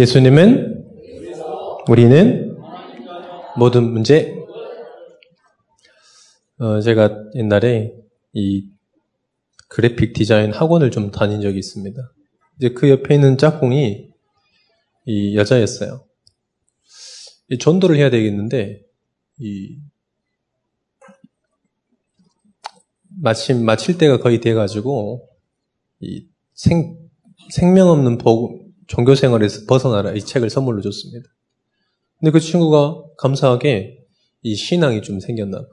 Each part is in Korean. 예수님은 우리는 모든 문제. 제가 옛날에 이 그래픽 디자인 학원을 좀 다닌 적이 있습니다. 이제 그 옆에 있는 짝꿍이 이 여자였어요. 이 전도를 해야 되겠는데 마침 마칠 때가 거의 돼가지고 이 생명 없는 복음 종교 생활에서 벗어나라 이 책을 선물로 줬습니다. 근데 그 친구가 감사하게 이 신앙이 좀 생겼나 봐.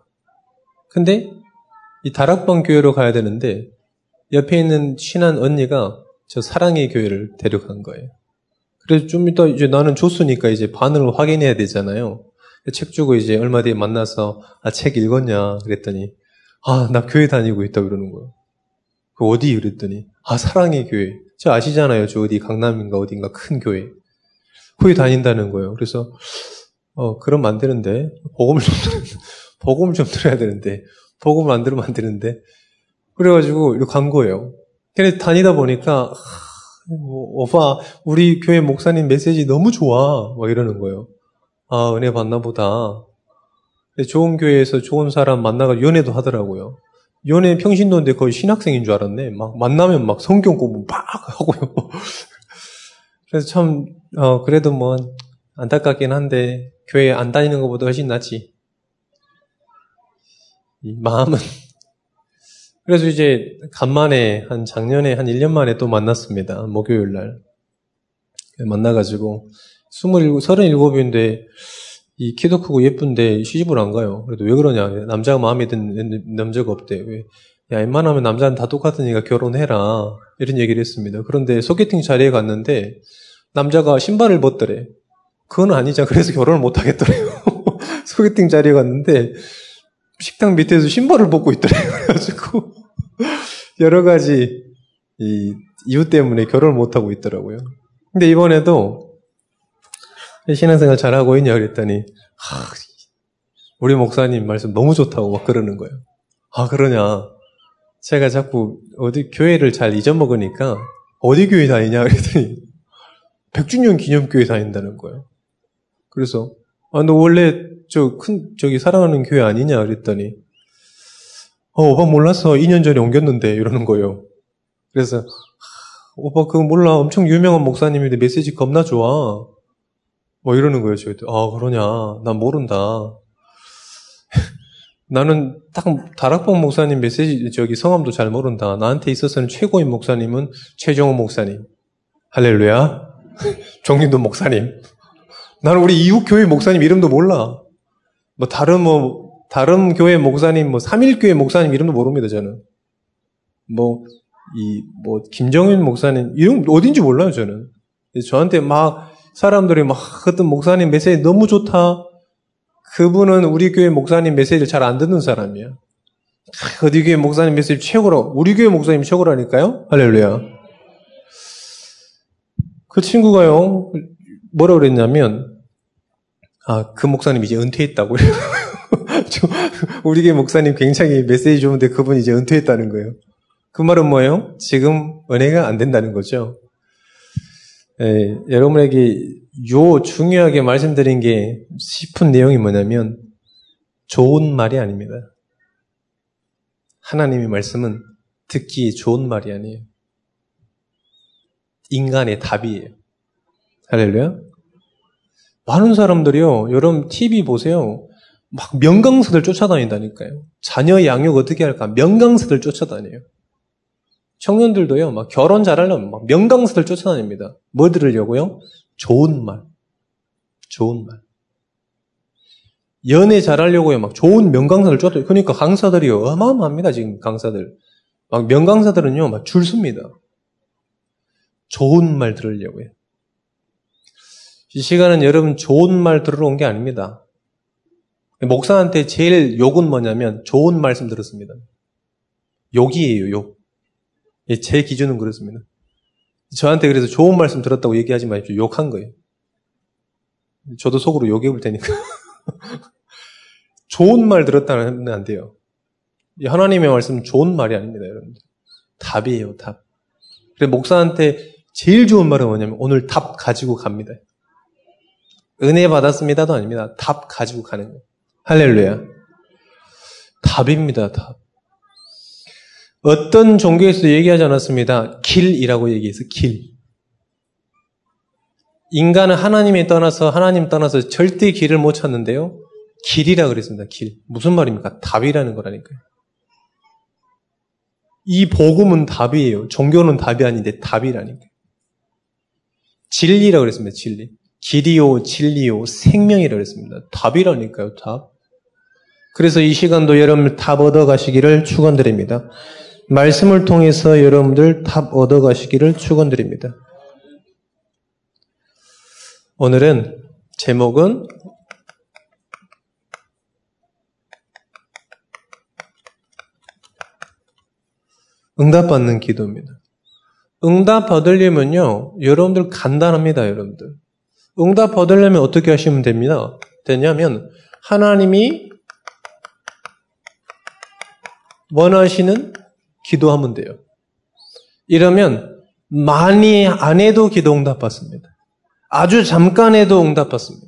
근데 이 다락방 교회로 가야 되는데 옆에 있는 친한 언니가 저 사랑의 교회를 데려간 거예요. 그래서 좀 이따 이제 나는 줬으니까 이제 반을 확인해야 되잖아요. 책 주고 이제 얼마 뒤에 만나서 아, 책 읽었냐 그랬더니 아, 나 교회 다니고 있다 그러는 거예요. 그 어디 그랬더니 아, 사랑의 교회. 저 아시잖아요. 저 어디 강남인가 어딘가 큰 교회. 거기 다닌다는 거예요. 그래서 그럼 안 되는데 복음을 좀 들어야 되는데 복음을 안 들으면 안 되는데 그래가지고 이렇게 간 거예요. 근데 다니다 보니까 오빠 우리 교회 목사님 메시지 너무 좋아 막 이러는 거예요. 아, 은혜 받나 보다. 좋은 교회에서 좋은 사람 만나가 연애도 하더라고요. 연애 평신도인데 거의 신학생인 줄 알았네. 막 만나면 막 성경 공부 막 하고요. 그래서 참 그래도 뭐 안타깝긴 한데 교회 안 다니는 것보다 훨씬 낫지. 이 마음은. 그래서 이제 간만에 한 작년에 한 1년 만에 또 만났습니다. 목요일 날 만나가지고 37인데 이 키도 크고 예쁜데 시집을 안 가요. 그래도 왜 그러냐. 남자가 마음에 드는 남자가 없대. 왜? 야, 웬만하면 남자는 다 똑같으니까 결혼해라. 이런 얘기를 했습니다. 그런데 소개팅 자리에 갔는데 남자가 신발을 벗더래. 그건 아니잖아. 그래서 결혼을 못 하겠더래요. 소개팅 자리에 갔는데 식당 밑에서 신발을 벗고 있더래요. 그래가지고 여러 가지 이 이유 때문에 결혼을 못 하고 있더라고요. 근데 이번에도 신앙생활 잘하고 있냐 그랬더니 우리 목사님 말씀 너무 좋다고 막 그러는 거예요. 아, 그러냐. 제가 자꾸 어디 교회를 잘 잊어먹으니까 어디 교회 다니냐 그랬더니 100주년 기념교회 다닌다는 거예요. 그래서 아, 너 원래 저기 사랑하는 교회 아니냐 그랬더니 오빠 몰랐어. 2년 전에 옮겼는데 이러는 거예요. 그래서 오빠 그거 몰라. 엄청 유명한 목사님인데 메시지 겁나 좋아. 뭐 이러는 거예요. 저희도 아, 그러냐. 난 모른다. 나는 딱 다락방 목사님 메시지 저기 성함도 잘 모른다. 나한테 있어서는 최고인 목사님은 최정호 목사님. 할렐루야. 정윤도 목사님. 나는 우리 이웃 교회 목사님 이름도 몰라. 다른 교회 목사님 삼일교회 목사님 이름도 모릅니다, 저는. 김정윤 목사님 이름 어딘지 몰라요, 저는. 저한테 막 사람들이 막 어떤 목사님 메시지 너무 좋다. 그분은 우리 교회 목사님 메시지를 잘 안 듣는 사람이야. 어디 교회 목사님 메시지 최고라. 우리 교회 목사님 최고라니까요. 할렐루야. 그 친구가요. 뭐라고 그랬냐면 아, 그 목사님 이제 은퇴했다고요. 우리 교회 목사님 굉장히 메시지 좋은데 그분이 이제 은퇴했다는 거예요. 그 말은 뭐예요? 지금 은혜가 안 된다는 거죠. 예, 여러분에게 중요하게 말씀드린 게 싶은 내용이 뭐냐면 좋은 말이 아닙니다. 하나님의 말씀은 듣기 좋은 말이 아니에요. 인간의 답이에요. 할렐루야. 많은 사람들이요. 여러분 TV 보세요. 막 명강사들 쫓아다닌다니까요. 자녀 양육 어떻게 할까? 명강사들 쫓아다녀요. 청년들도요, 막 결혼 잘하려면 막 명강사들 쫓아다닙니다. 뭐 들으려고요? 좋은 말. 좋은 말. 연애 잘하려고요, 막 좋은 명강사들 쫓아다니고. 그러니까 강사들이요, 어마어마합니다, 지금 강사들. 막 명강사들은요, 막 줄 섭니다. 좋은 말 들으려고요. 이 시간은 여러분 좋은 말 들으러 온 게 아닙니다. 목사한테 제일 욕은 뭐냐면 좋은 말씀 들었습니다. 욕이에요, 욕. 예, 제 기준은 그렇습니다. 저한테 그래서 좋은 말씀 들었다고 얘기하지 마십시오. 욕한 거예요. 저도 속으로 욕해 볼 테니까. 좋은 말 들었다면 안 돼요. 하나님의 말씀은 좋은 말이 아닙니다, 여러분들. 답이에요, 답. 그래서 목사한테 제일 좋은 말은 뭐냐면 오늘 답 가지고 갑니다. 은혜 받았습니다도 아닙니다. 답 가지고 가는 거예요. 할렐루야. 답입니다. 답. 어떤 종교에서도 얘기하지 않았습니다. 길이라고 얘기해서 길. 인간은 하나님 떠나서 절대 길을 못 찾는데요. 길이라 그랬습니다. 길. 무슨 말입니까? 답이라는 거라니까요. 이 복음은 답이에요. 종교는 답이 아닌데 답이라니까요. 진리라고 그랬습니다. 진리. 길이요, 진리요, 생명이라고 그랬습니다. 답이라니까요. 답. 그래서 이 시간도 여러분들 답 얻어가시기를 축원드립니다. 말씀을 통해서 여러분들 답 얻어가시기를 축원드립니다. 오늘은 제목은 응답받는 기도입니다. 응답 받으려면요, 여러분들 간단합니다, 여러분들. 응답 받으려면 어떻게 하시면 됩니다. 되냐면, 하나님이 원하시는 기도하면 돼요. 이러면, 많이 안 해도 기도 응답 받습니다. 아주 잠깐 해도 응답 받습니다.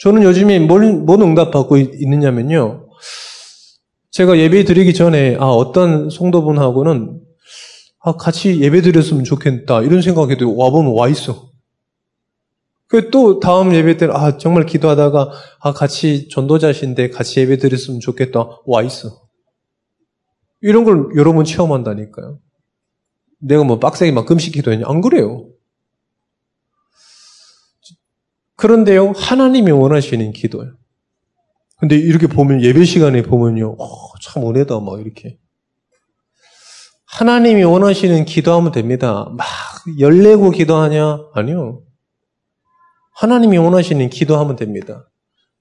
저는 요즘에 뭘 응답 받고 있느냐면요, 제가 예배 드리기 전에, 어떤 성도분하고는, 같이 예배 드렸으면 좋겠다, 이런 생각해도 와보면 와 있어. 그 또 다음 예배 때는, 정말 기도하다가, 같이 전도자신데 같이 예배 드렸으면 좋겠다, 와 있어. 이런 걸 여러분 체험한다니까요. 내가 빡세게 금식 기도했냐? 안 그래요. 그런데요, 하나님이 원하시는 기도예요. 근데 이렇게 보면, 예배 시간에 보면요, 참 은혜다, 이렇게. 하나님이 원하시는 기도하면 됩니다. 막 열내고 기도하냐? 아니요. 하나님이 원하시는 기도하면 됩니다.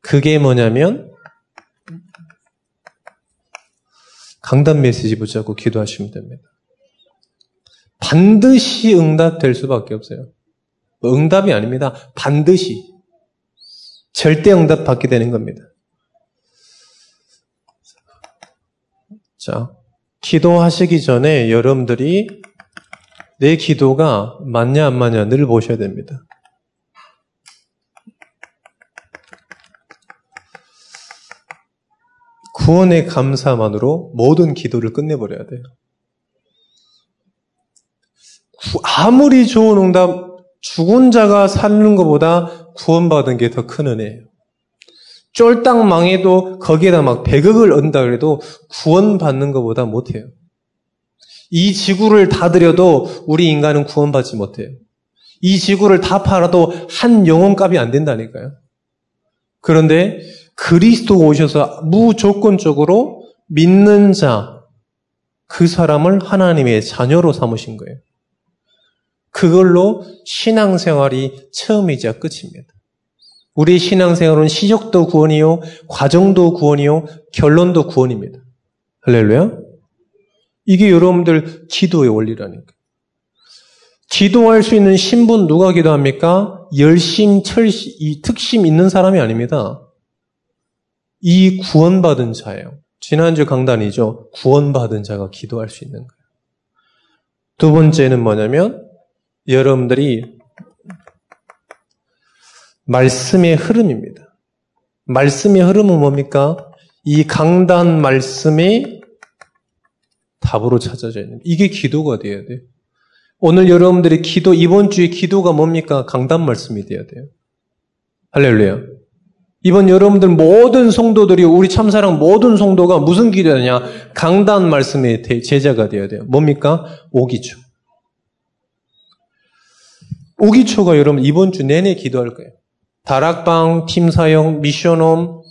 그게 뭐냐면, 강단 메시지 붙잡고 기도하시면 됩니다. 반드시 응답될 수밖에 없어요. 응답이 아닙니다. 반드시. 절대 응답 받게 되는 겁니다. 자, 기도하시기 전에 여러분들이 내 기도가 맞냐 안 맞냐 늘 보셔야 됩니다. 구원의 감사만으로 모든 기도를 끝내버려야 돼요. 아무리 좋은 응답, 죽은 자가 사는 것보다 구원받은 게 더 큰 은혜예요. 쫄딱 망해도 거기에다 100억을 얻는다 그래도 구원받는 것보다 못해요. 이 지구를 다 드려도 우리 인간은 구원받지 못해요. 이 지구를 다 팔아도 한 영혼값이 안 된다니까요. 그런데 그리스도가 오셔서 무조건적으로 믿는 자, 그 사람을 하나님의 자녀로 삼으신 거예요. 그걸로 신앙생활이 처음이자 끝입니다. 우리 신앙생활은 시작도 구원이요, 과정도 구원이요, 결론도 구원입니다. 할렐루야. 이게 여러분들 기도의 원리라니까. 기도할 수 있는 신분 누가 기도합니까? 열심, 이 특심 있는 사람이 아닙니다. 이 구원받은 자예요. 지난주 강단이죠. 구원받은 자가 기도할 수 있는 거예요. 두 번째는 뭐냐면, 여러분들이 말씀의 흐름입니다. 말씀의 흐름은 뭡니까? 이 강단 말씀이 답으로 찾아져야 됩니다. 이게 기도가 돼야 돼요. 오늘 여러분들의 기도, 이번 주의 기도가 뭡니까? 강단 말씀이 돼야 돼요. 할렐루야. 이번 여러분들 모든 성도들이, 우리 참사랑 모든 성도가 무슨 기도냐? 강단 말씀의 제자가 돼야 돼요. 뭡니까? 오기초. 오기초가 여러분 이번 주 내내 기도할 거예요. 다락방, 팀사역, 미션홈,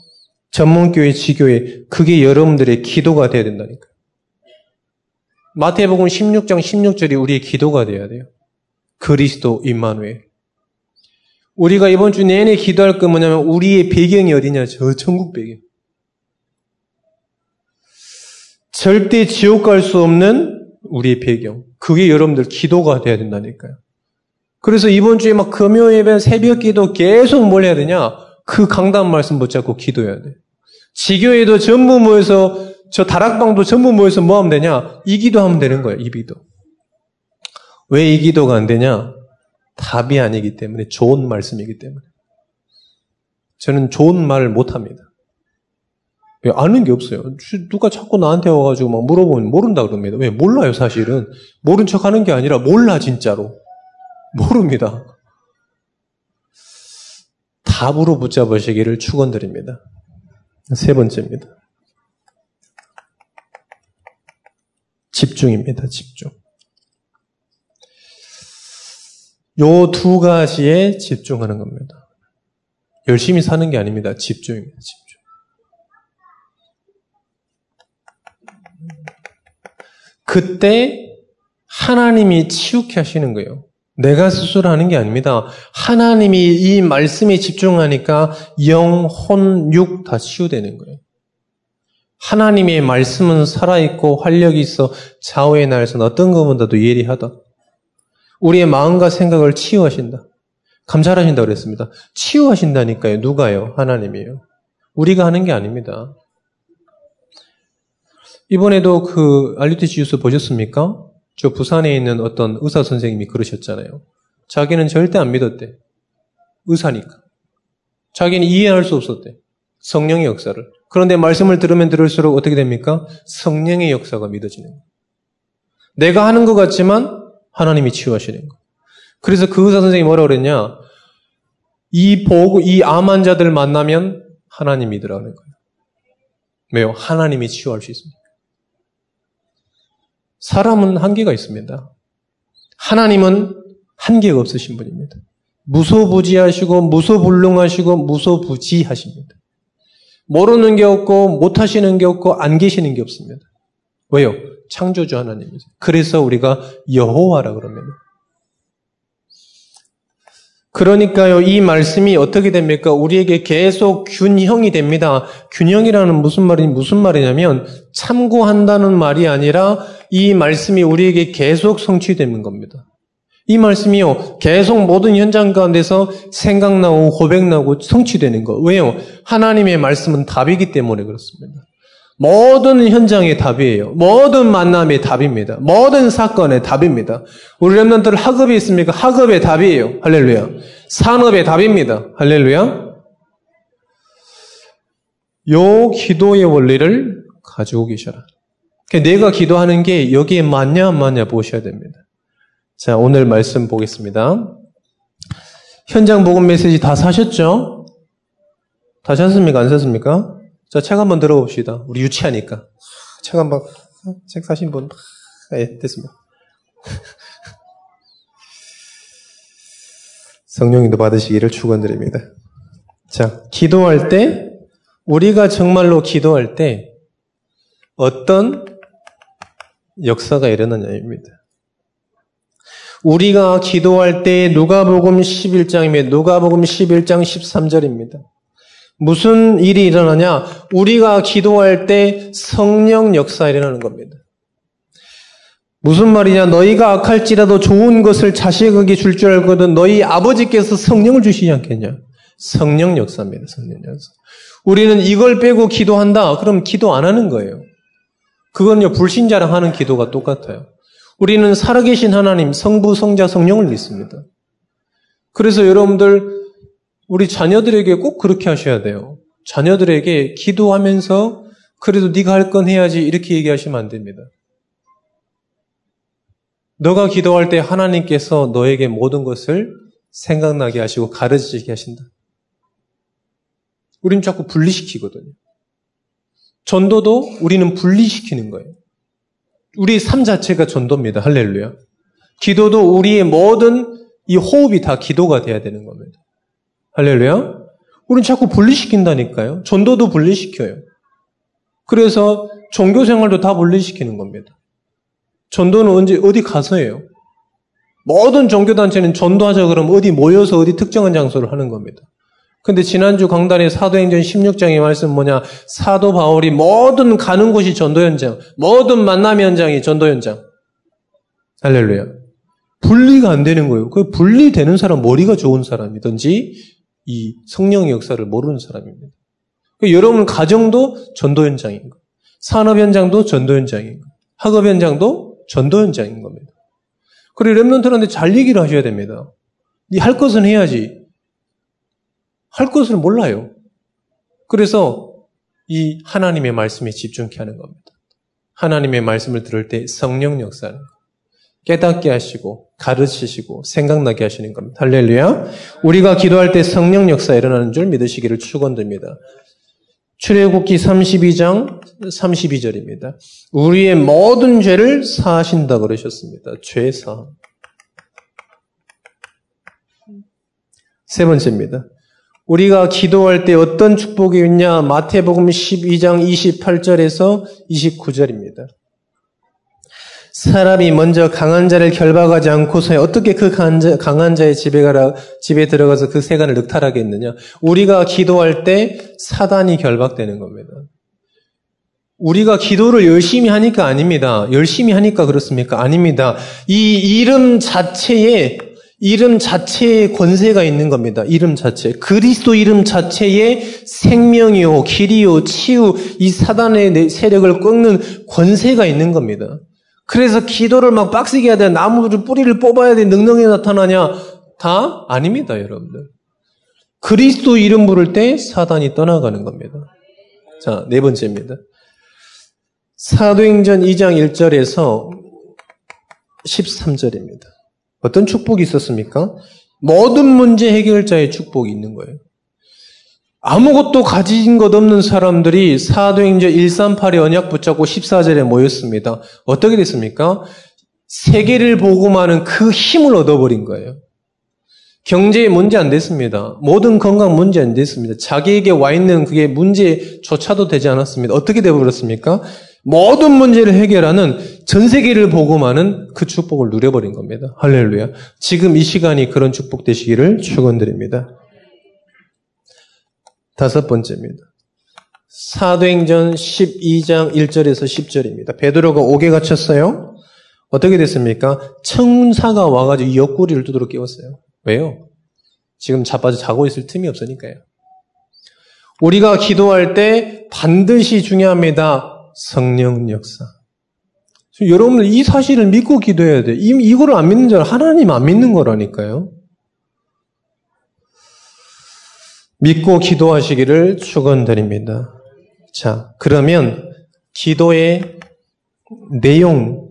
전문교회, 지교회, 그게 여러분들의 기도가 돼야 된다니까요. 마태복음 16장 16절이 우리의 기도가 돼야 돼요. 그리스도 임마누엘. 우리가 이번 주 내내 기도할 건 뭐냐면, 우리의 배경이 어디냐? 저 천국 배경. 절대 지옥 갈 수 없는 우리의 배경. 그게 여러분들 기도가 돼야 된다니까요. 그래서 이번 주에 금요예배, 새벽 기도 계속 뭘 해야 되냐? 그 강단 말씀 붙잡고 기도해야 돼. 지교회도 전부 모여서, 저 다락방도 전부 모여서 뭐 하면 되냐? 이 기도 하면 되는 거야, 이 기도. 왜 이 기도가 안 되냐? 답이 아니기 때문에 좋은 말씀이기 때문에 저는 좋은 말을 못합니다. 왜? 아는 게 없어요. 누가 자꾸 나한테 와가지고 막 물어보면 모른다 그럽니다. 왜? 몰라요 사실은. 모른 척 하는 게 아니라 몰라 진짜로. 모릅니다. 답으로 붙잡으시기를 축원드립니다. 세 번째입니다. 집중입니다. 집중. 요 두 가지에 집중하는 겁니다. 열심히 사는 게 아닙니다. 집중입니다. 집중. 그때 하나님이 치우게 하시는 거예요. 내가 스스로 하는 게 아닙니다. 하나님이 이 말씀에 집중하니까 영, 혼, 육 다 치유되는 거예요. 하나님의 말씀은 살아있고 활력이 있어 좌우의 날선 어떤 것보다도 예리하다. 우리의 마음과 생각을 치유하신다. 감찰하신다 그랬습니다. 치유하신다니까요. 누가요? 하나님이요. 우리가 하는 게 아닙니다. 이번에도 그 알류티지 뉴스 보셨습니까? 저 부산에 있는 어떤 의사 선생님이 그러셨잖아요. 자기는 절대 안 믿었대. 의사니까. 자기는 이해할 수 없었대. 성령의 역사를. 그런데 말씀을 들으면 들을수록 어떻게 됩니까? 성령의 역사가 믿어지는 거예요. 내가 하는 것 같지만 하나님이 치유하시는 거예요. 그래서 그 의사 선생님이 뭐라고 그랬냐? 이 암 환자들 만나면 하나님 믿으라는 거예요. 왜요? 하나님이 치유할 수 있습니다. 사람은 한계가 있습니다. 하나님은 한계가 없으신 분입니다. 무소부지하시고 무소불능하시고 무소부지하십니다. 모르는 게 없고 못하시는 게 없고 안 계시는 게 없습니다. 왜요? 창조주 하나님이죠. 그래서 우리가 여호와라 그럽니다. 그러니까요, 이 말씀이 어떻게 됩니까? 우리에게 계속 균형이 됩니다. 균형이라는 무슨 말이냐면 참고한다는 말이 아니라 이 말씀이 우리에게 계속 성취되는 겁니다. 이 말씀이요, 계속 모든 현장 가운데서 생각나고 고백나고 성취되는 거. 왜요? 하나님의 말씀은 답이기 때문에 그렇습니다. 모든 현장의 답이에요. 모든 만남의 답입니다. 모든 사건의 답입니다. 우리 렘넌트들 학업이 있습니까? 학업의 답이에요. 할렐루야. 산업의 답입니다. 할렐루야. 요 기도의 원리를 가지고 계셔라. 내가 기도하는 게 여기에 맞냐 안 맞냐 보셔야 됩니다. 자, 오늘 말씀 보겠습니다. 현장 복음 메시지 다 사셨죠? 다 샀습니까? 안 샀습니까? 자, 책 한번 들어봅시다. 우리 유치하니까. 책 한번, 책 사신 분, 예, 됐습니다. 성령님도 받으시기를 축원드립니다. 자, 기도할 때, 우리가 정말로 기도할 때, 어떤 역사가 일어나냐입니다. 우리가 기도할 때, 누가복음 11장입니다. 누가복음 11장 13절입니다. 무슨 일이 일어나냐? 우리가 기도할 때 성령 역사 일어나는 겁니다. 무슨 말이냐? 너희가 악할지라도 좋은 것을 자식에게 줄 알거든 너희 아버지께서 성령을 주시지 않겠냐? 성령 역사입니다. 성령 역사. 우리는 이걸 빼고 기도한다. 그럼 기도 안 하는 거예요. 그건요, 불신자랑 하는 기도가 똑같아요. 우리는 살아계신 하나님, 성부, 성자, 성령을 믿습니다. 그래서 여러분들 우리 자녀들에게 꼭 그렇게 하셔야 돼요. 자녀들에게 기도하면서 그래도 네가 할 건 해야지 이렇게 얘기하시면 안 됩니다. 너가 기도할 때 하나님께서 너에게 모든 것을 생각나게 하시고 가르치게 하신다. 우리는 자꾸 분리시키거든요. 전도도 우리는 분리시키는 거예요. 우리의 삶 자체가 전도입니다. 할렐루야. 기도도 우리의 모든 이 호흡이 다 기도가 돼야 되는 겁니다. 할렐루야. 우린 자꾸 분리시킨다니까요. 전도도 분리시켜요. 그래서 종교생활도 다 분리시키는 겁니다. 전도는 언제 어디 가서 해요. 모든 종교단체는 전도하자 그러면 어디 모여서 어디 특정한 장소를 하는 겁니다. 근데 지난주 강단의 사도행전 16장의 말씀 뭐냐. 사도 바울이 모든 가는 곳이 전도 현장, 모든 만남 현장이 전도 현장. 할렐루야. 분리가 안 되는 거예요. 그 분리되는 사람, 머리가 좋은 사람이든지 이 성령의 역사를 모르는 사람입니다. 그러니까 여러분 가정도 전도 현장인 거, 산업 현장도 전도 현장인 거, 학업 현장도 전도 현장인 겁니다. 그리고 렘넌트한테 잘 얘기를 하셔야 됩니다. 네 할 것은 해야지. 할 것을 몰라요. 그래서 이 하나님의 말씀에 집중케 하는 겁니다. 하나님의 말씀을 들을 때 성령 역사는 깨닫게 하시고 가르치시고 생각나게 하시는 겁니다. 할렐루야. 우리가 기도할 때 성령 역사 일어나는 줄 믿으시기를 축원드립니다. 출애굽기 32장 32절입니다. 우리의 모든 죄를 사하신다 그러셨습니다. 죄사함. 세 번째입니다. 우리가 기도할 때 어떤 축복이 있냐? 마태복음 12장 28절에서 29절입니다. 사람이 먼저 강한 자를 결박하지 않고서야 어떻게 그 강한 자의 집에 들어가서 그 세간을 늑탈하겠느냐? 우리가 기도할 때 사단이 결박되는 겁니다. 우리가 기도를 열심히 하니까 아닙니다. 열심히 하니까 그렇습니까? 아닙니다. 이 이름 자체에 권세가 있는 겁니다. 이름 자체. 그리스도 이름 자체에 생명이요, 길이요, 치유, 이 사단의 세력을 꺾는 권세가 있는 겁니다. 그래서 기도를 막 빡세게 해야 돼. 나무를 뿌리를 뽑아야 돼. 능력이 나타나냐? 다 아닙니다, 여러분들. 그리스도 이름 부를 때 사단이 떠나가는 겁니다. 자, 네 번째입니다. 사도행전 2장 1절에서 13절입니다. 어떤 축복이 있었습니까? 모든 문제 해결자의 축복이 있는 거예요. 아무것도 가진 것 없는 사람들이 사도행전 138의 언약 붙잡고 14절에 모였습니다. 어떻게 됐습니까? 세계를 복음하는 그 힘을 얻어버린 거예요. 경제에 문제 안 됐습니다. 모든 건강 문제 안 됐습니다. 자기에게 와 있는 그게 문제조차도 되지 않았습니다. 어떻게 되어버렸습니까? 모든 문제를 해결하는, 전 세계를 복음하는 그 축복을 누려버린 겁니다. 할렐루야. 지금 이 시간이 그런 축복 되시기를 축원드립니다. 다섯 번째입니다. 사도행전 12장 1절에서 10절입니다. 베드로가 옥에 갇혔어요. 어떻게 됐습니까? 천사가 와가지고 옆구리를 두드려 깨웠어요. 왜요? 지금 자빠져 자고 있을 틈이 없으니까요. 우리가 기도할 때 반드시 중요합니다. 성령 역사. 여러분들 이 사실을 믿고 기도해야 돼요. 이거를 안 믿는 줄 하나님 안 믿는 거라니까요. 믿고 기도하시기를 축원드립니다. 자, 그러면 기도의 내용과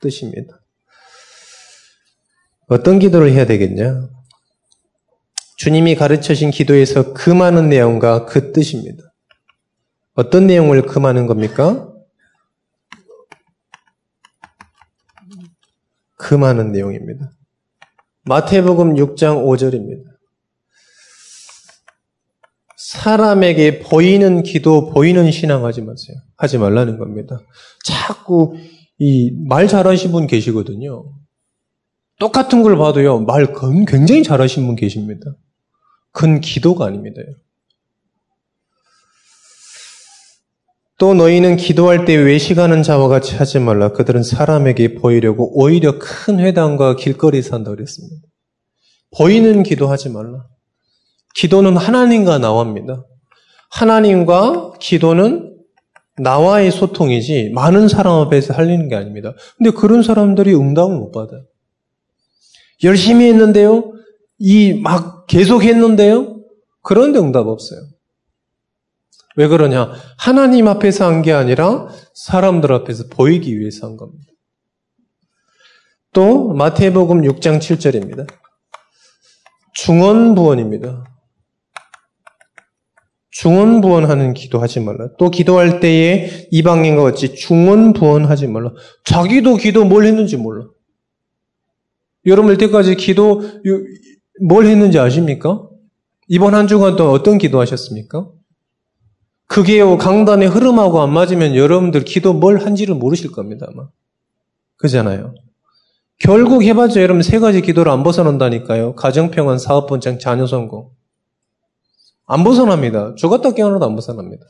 뜻입니다. 어떤 기도를 해야 되겠냐? 주님이 가르쳐신 기도에서 금하는 내용과 그 뜻입니다. 어떤 내용을 금하는 겁니까? 금하는 내용입니다. 마태복음 6장 5절입니다. 사람에게 보이는 기도, 보이는 신앙 하지 마세요. 하지 말라는 겁니다. 자꾸 말 잘하신 분 계시거든요. 똑같은 걸 봐도요, 말 굉장히 잘하신 분 계십니다. 그건 기도가 아닙니다. 또 너희는 기도할 때 외식하는 자와 같이 하지 말라. 그들은 사람에게 보이려고 오히려 큰 회당과 길거리에서 한다고 그랬습니다. 보이는 기도하지 말라. 기도는 하나님과 나와입니다. 하나님과 기도는 나와의 소통이지 많은 사람 앞에서 하려는 게 아닙니다. 근데 그런 사람들이 응답을 못 받아요. 열심히 했는데요. 계속 했는데요. 그런데 응답 없어요. 왜 그러냐? 하나님 앞에서 한 게 아니라 사람들 앞에서 보이기 위해서 한 겁니다. 또 마태복음 6장 7절입니다. 중언부언입니다. 중언부언하는 기도하지 말라. 또 기도할 때에 이방인과 같이 중언부언하지 말라. 자기도 기도 뭘 했는지 몰라. 여러분 이때까지 기도 뭘 했는지 아십니까? 이번 한 주간 동안 어떤 기도하셨습니까? 그게요, 강단의 흐름하고 안 맞으면 여러분들 기도 뭘 한지를 모르실 겁니다, 아마. 그잖아요. 결국 해봤자 여러분 세 가지 기도를 안 벗어난다니까요. 가정평안, 사업번창, 자녀 성공. 안 벗어납니다. 죽었다 깨어나도 안 벗어납니다.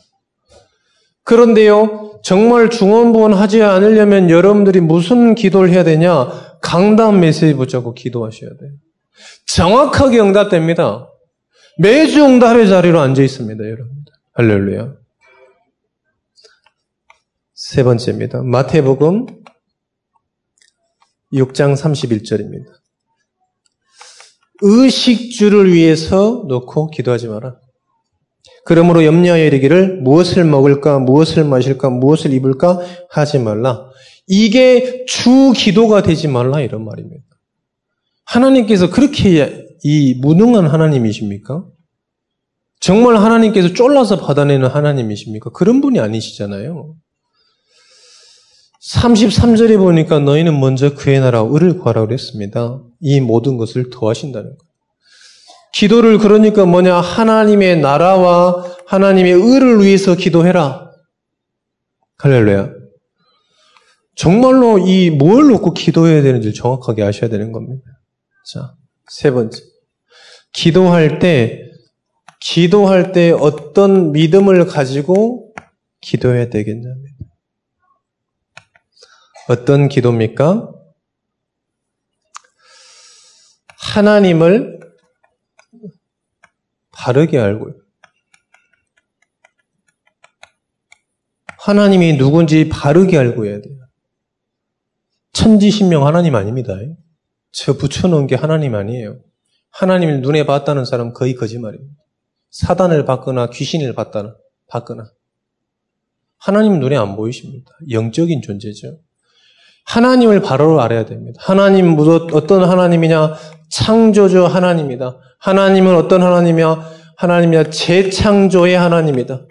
그런데요, 정말 중언부언 하지 않으려면 여러분들이 무슨 기도를 해야 되냐? 강단 메시지 붙잡고 기도하셔야 돼요. 정확하게 응답됩니다. 매주 응답의 자리로 앉아 있습니다, 여러분들. 할렐루야. 세 번째입니다. 마태복음 6장 31절입니다. 의식주를 위해서 놓고 기도하지 마라. 그러므로 염려하여 이르기를 무엇을 먹을까, 무엇을 마실까, 무엇을 입을까 하지 말라. 이게 주 기도가 되지 말라 이런 말입니다. 하나님께서 그렇게 이 무능한 하나님이십니까? 정말 하나님께서 쫄라서 받아내는 하나님이십니까? 그런 분이 아니시잖아요. 33절에 보니까 너희는 먼저 그의 나라와 의를 구하라고 했습니다. 이 모든 것을 더하신다는 거예요. 기도를 그러니까 뭐냐? 하나님의 나라와 하나님의 의를 위해서 기도해라. 할렐루야. 정말로 이 뭘 놓고 기도해야 되는지 정확하게 아셔야 되는 겁니다. 자, 세 번째. 기도할 때 어떤 믿음을 가지고 기도해야 되겠냐면 어떤 기도입니까? 하나님을 바르게 알고요. 하나님이 누군지 바르게 알고 해야 돼요. 천지신명 하나님 아닙니다. 저 붙여놓은 게 하나님 아니에요. 하나님을 눈에 봤다는 사람 거의 거짓말입니다. 사단을 봤거나 귀신을 봤거나 하나님 눈에 안 보이십니다. 영적인 존재죠. 하나님을 바로 알아야 됩니다. 하나님 어떤 하나님이냐? 창조주 하나님이다. 하나님은 어떤 하나님이야? 하나님이야 재창조의 하나님이다.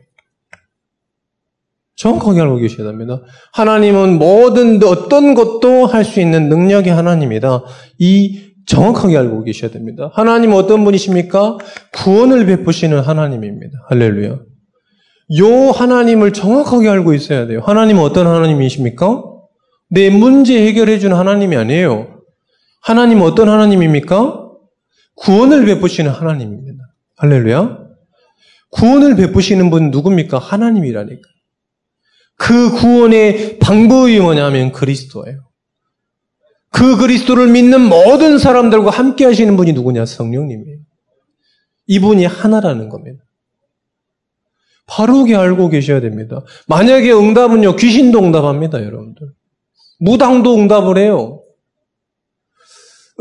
정확하게 알고 계셔야 됩니다. 하나님은 뭐든 어떤 것도 할 수 있는 능력의 하나님이다. 이 정확하게 알고 계셔야 됩니다. 하나님은 어떤 분이십니까? 구원을 베푸시는 하나님입니다. 할렐루야. 요 하나님을 정확하게 알고 있어야 돼요. 하나님은 어떤 하나님이십니까? 내 문제 해결해 주는 하나님이 아니에요. 하나님은 어떤 하나님입니까? 구원을 베푸시는 하나님입니다. 할렐루야. 구원을 베푸시는 분 누굽니까? 하나님이라니까. 그 구원의 방법이 뭐냐면 그리스도예요. 그 그리스도를 믿는 모든 사람들과 함께 하시는 분이 누구냐? 성령님이에요. 이분이 하나라는 겁니다. 바르게 알고 계셔야 됩니다. 만약에 응답은요, 귀신도 응답합니다, 여러분들. 무당도 응답을 해요.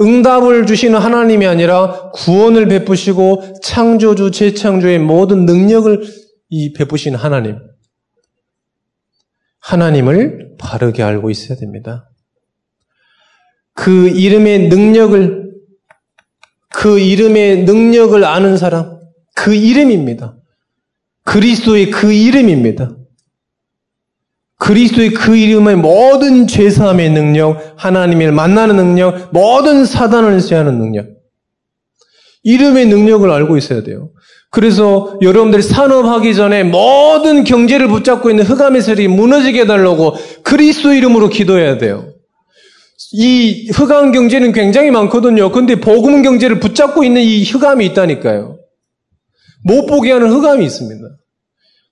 응답을 주시는 하나님이 아니라 구원을 베푸시고 창조주, 재창조의 모든 능력을 베푸시는 하나님. 하나님을 바르게 알고 있어야 됩니다. 그 이름의 능력을 아는 사람, 그 이름입니다. 그리스도의 그 이름입니다. 그리스도의 그 이름의 모든 죄사함의 능력, 하나님을 만나는 능력, 모든 사단을 제하는 능력. 이름의 능력을 알고 있어야 돼요. 그래서 여러분들이 산업하기 전에 모든 경제를 붙잡고 있는 흑암의 세력이 무너지게 해달라고 그리스도 이름으로 기도해야 돼요. 이 흑암 경제는 굉장히 많거든요. 근데 복음 경제를 붙잡고 있는 이 흑암이 있다니까요. 못 보게 하는 흑암이 있습니다.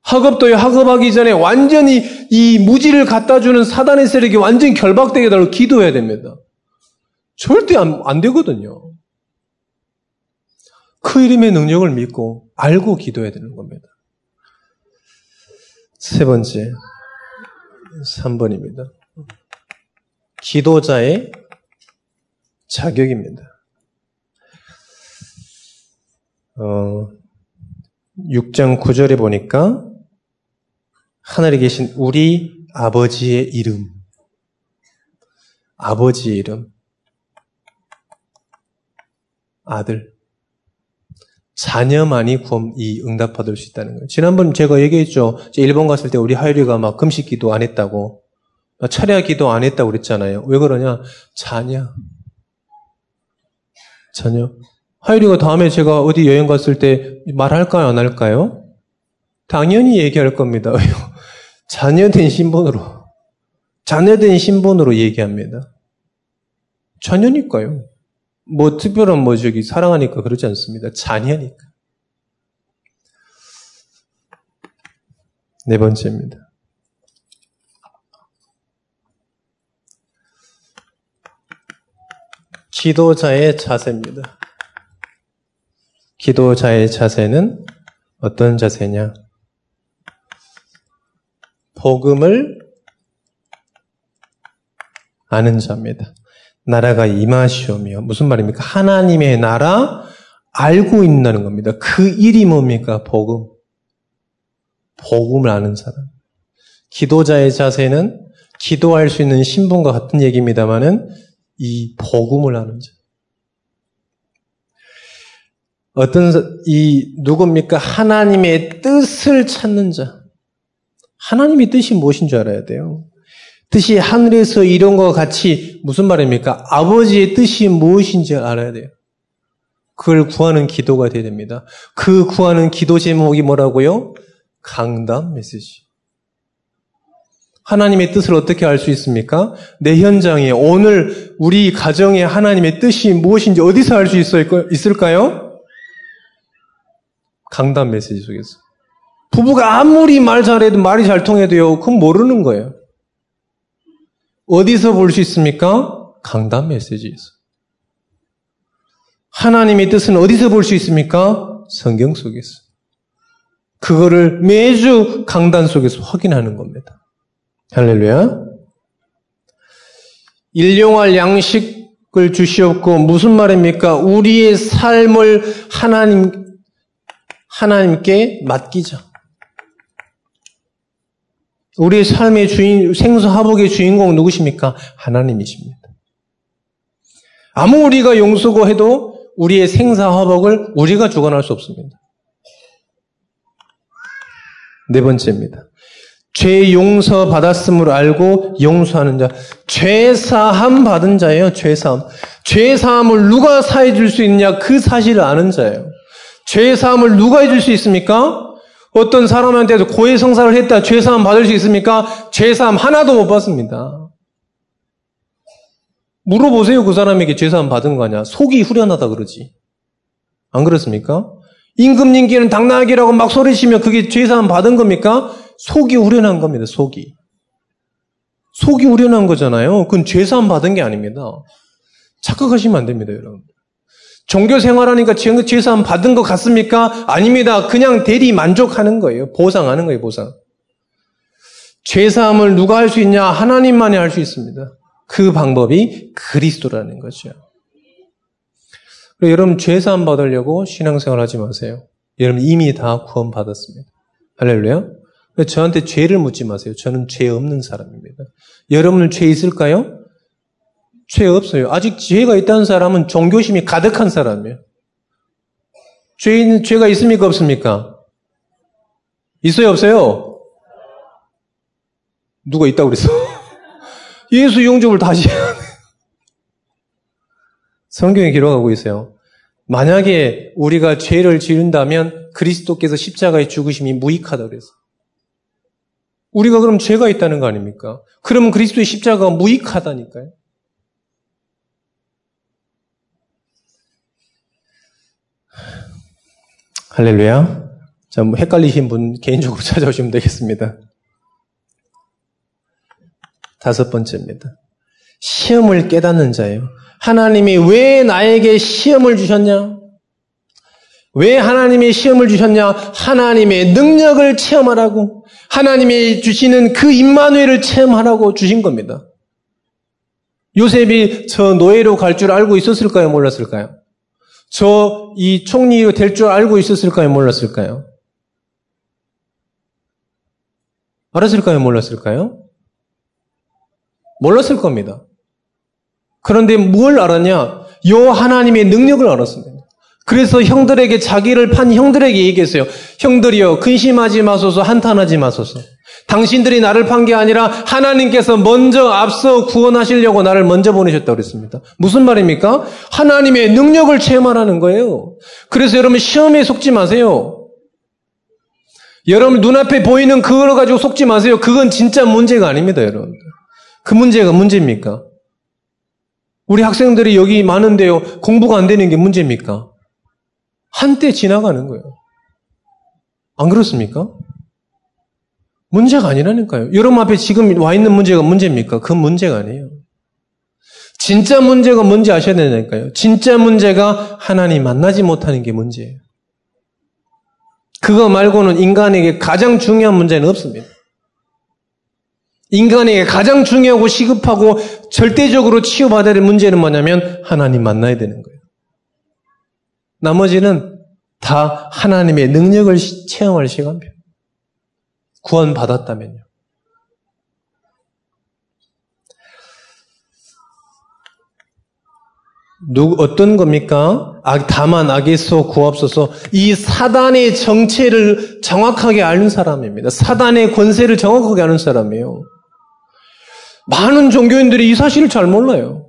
학업도 학업하기 전에 완전히 이 무지를 갖다주는 사단의 세력이 완전히 결박되게 달라고 기도해야 됩니다. 절대 안 되거든요. 그 이름의 능력을 믿고 알고 기도해야 되는 겁니다. 세 번째, 3번입니다. 기도자의 자격입니다. 6장 9절에 보니까 하늘에 계신 우리 아버지의 이름, 아버지의 이름, 아들, 자녀만이 이 응답받을 수 있다는 거예요. 지난번 제가 얘기했죠. 일본 갔을 때 우리 하율이가 막 금식 기도 안 했다고, 철야 기도 안 했다고 그랬잖아요. 왜 그러냐? 자녀. 하율이가 다음에 제가 어디 여행 갔을 때 말할까요? 안 할까요? 당연히 얘기할 겁니다. 자녀된 신분으로 얘기합니다. 자녀니까요. 뭐 특별한 사랑하니까 그러지 않습니다. 자녀니까. 네 번째입니다. 기도자의 자세입니다. 기도자의 자세는 어떤 자세냐? 복음을 아는 자입니다. 나라가 임하시오며, 무슨 말입니까? 하나님의 나라 알고 있다는 겁니다. 그 일이 뭡니까? 복음. 복음을 아는 사람. 기도자의 자세는 기도할 수 있는 신분과 같은 얘기입니다만은 이 복음을 아는 자. 어떤 이 누굽니까? 하나님의 뜻을 찾는 자. 하나님의 뜻이 무엇인 줄 알아야 돼요. 뜻이 하늘에서 이런 것 같이 무슨 말입니까? 아버지의 뜻이 무엇인지 알아야 돼요. 그걸 구하는 기도가 돼야 됩니다. 그 구하는 기도 제목이 뭐라고요? 강단 메시지. 하나님의 뜻을 어떻게 알 수 있습니까? 내 현장에 오늘 우리 가정에 하나님의 뜻이 무엇인지 어디서 알 수 있을까요? 강단 메시지 속에서. 부부가 아무리 말 잘해도 말이 잘 통해도요. 그건 모르는 거예요. 어디서 볼 수 있습니까? 강단 메시지에서. 하나님의 뜻은 어디서 볼 수 있습니까? 성경 속에서. 그거를 매주 강단 속에서 확인하는 겁니다. 할렐루야. 일용할 양식을 주시옵고, 무슨 말입니까? 우리의 삶을 하나님께 맡기자. 우리의 삶의 주인, 생수화복의 주인공 누구십니까? 하나님이십니다. 아무 우리가 용서고 해도 우리의 생사화복을 우리가 주관할 수 없습니다. 네 번째입니다. 죄 용서 받았음을 알고 용서하는 자. 죄사함 받은 자예요. 죄사함. 죄사함을 누가 사해줄 수 있냐? 그 사실을 아는 자예요. 죄사함을 누가 해줄 수 있습니까? 어떤 사람한테도 고해성사를 했다 죄사함 받을 수 있습니까? 죄사함 하나도 못 받습니다. 물어보세요. 그 사람에게 죄사함 받은 거냐? 속이 후련하다 그러지. 안 그렇습니까? 임금님께는 당나귀라고 막 소리치면 그게 죄사함 받은 겁니까? 속이 후련한 겁니다. 속이. 속이 후련한 거잖아요. 그건 죄사함 받은 게 아닙니다. 착각하시면 안 됩니다, 여러분. 종교 생활하니까 죄사함 받은 것 같습니까? 아닙니다. 그냥 대리 만족하는 거예요. 보상하는 거예요, 보상. 죄사함을 누가 할 수 있냐? 하나님만이 할 수 있습니다. 그 방법이 그리스도라는 거죠. 여러분, 죄사함 받으려고 신앙생활 하지 마세요. 여러분, 이미 다 구원 받았습니다. 할렐루야. 저한테 죄를 묻지 마세요. 저는 죄 없는 사람입니다. 여러분은 죄 있을까요? 죄 없어요. 아직 죄가 있다는 사람은 종교심이 가득한 사람이에요. 죄가 있습니까? 없습니까? 있어요? 없어요? 누가 있다고 그랬어? 예수 영접을 다시 해야 돼. 성경에 기록하고 있어요. 만약에 우리가 죄를 지른다면 그리스도께서 십자가의 죽으심이 무익하다고 그랬어요. 우리가 그럼 죄가 있다는 거 아닙니까? 그러면 그리스도의 십자가가 무익하다니까요. 할렐루야. 좀 헷갈리신 분 개인적으로 찾아오시면 되겠습니다. 다섯 번째입니다. 시험을 깨닫는 자예요. 하나님이 왜 나에게 시험을 주셨냐? 왜 하나님이 시험을 주셨냐? 하나님의 능력을 체험하라고, 하나님이 주시는 그 임마누엘을 체험하라고 주신 겁니다. 요셉이 저 노예로 갈 줄 알고 있었을까요? 몰랐을까요? 저 이 총리로 될 줄 알고 있었을까요? 몰랐을까요? 알았을까요? 몰랐을까요? 몰랐을 겁니다. 그런데 뭘 알았냐? 요 하나님의 능력을 알았습니다. 그래서 형들에게, 자기를 판 형들에게 얘기했어요. 형들이여, 근심하지 마소서, 한탄하지 마소서. 당신들이 나를 판 게 아니라 하나님께서 먼저 앞서 구원하시려고 나를 먼저 보내셨다고 그랬습니다. 무슨 말입니까? 하나님의 능력을 체험하라는 거예요. 그래서 여러분, 시험에 속지 마세요. 여러분, 눈앞에 보이는 그걸 가지고 속지 마세요. 그건 진짜 문제가 아닙니다, 여러분. 그 문제가 문제입니까? 우리 학생들이 여기 많은데요. 공부가 안 되는 게 문제입니까? 한때 지나가는 거예요. 안 그렇습니까? 문제가 아니라니까요. 여러분 앞에 지금 와 있는 문제가 문제입니까? 그건 문제가 아니에요. 진짜 문제가 뭔지 아셔야 되니까요. 진짜 문제가 하나님 만나지 못하는 게 문제예요. 그거 말고는 인간에게 가장 중요한 문제는 없습니다. 인간에게 가장 중요하고 시급하고 절대적으로 치유받아야 될 문제는 뭐냐면 하나님 만나야 되는 거예요. 나머지는 다 하나님의 능력을 체험할 시간표. 구원받았다면요. 어떤 겁니까? 다만 악에서 구하옵소서. 이 사단의 정체를 정확하게 아는 사람입니다. 사단의 권세를 정확하게 아는 사람이에요. 많은 종교인들이 이 사실을 잘 몰라요.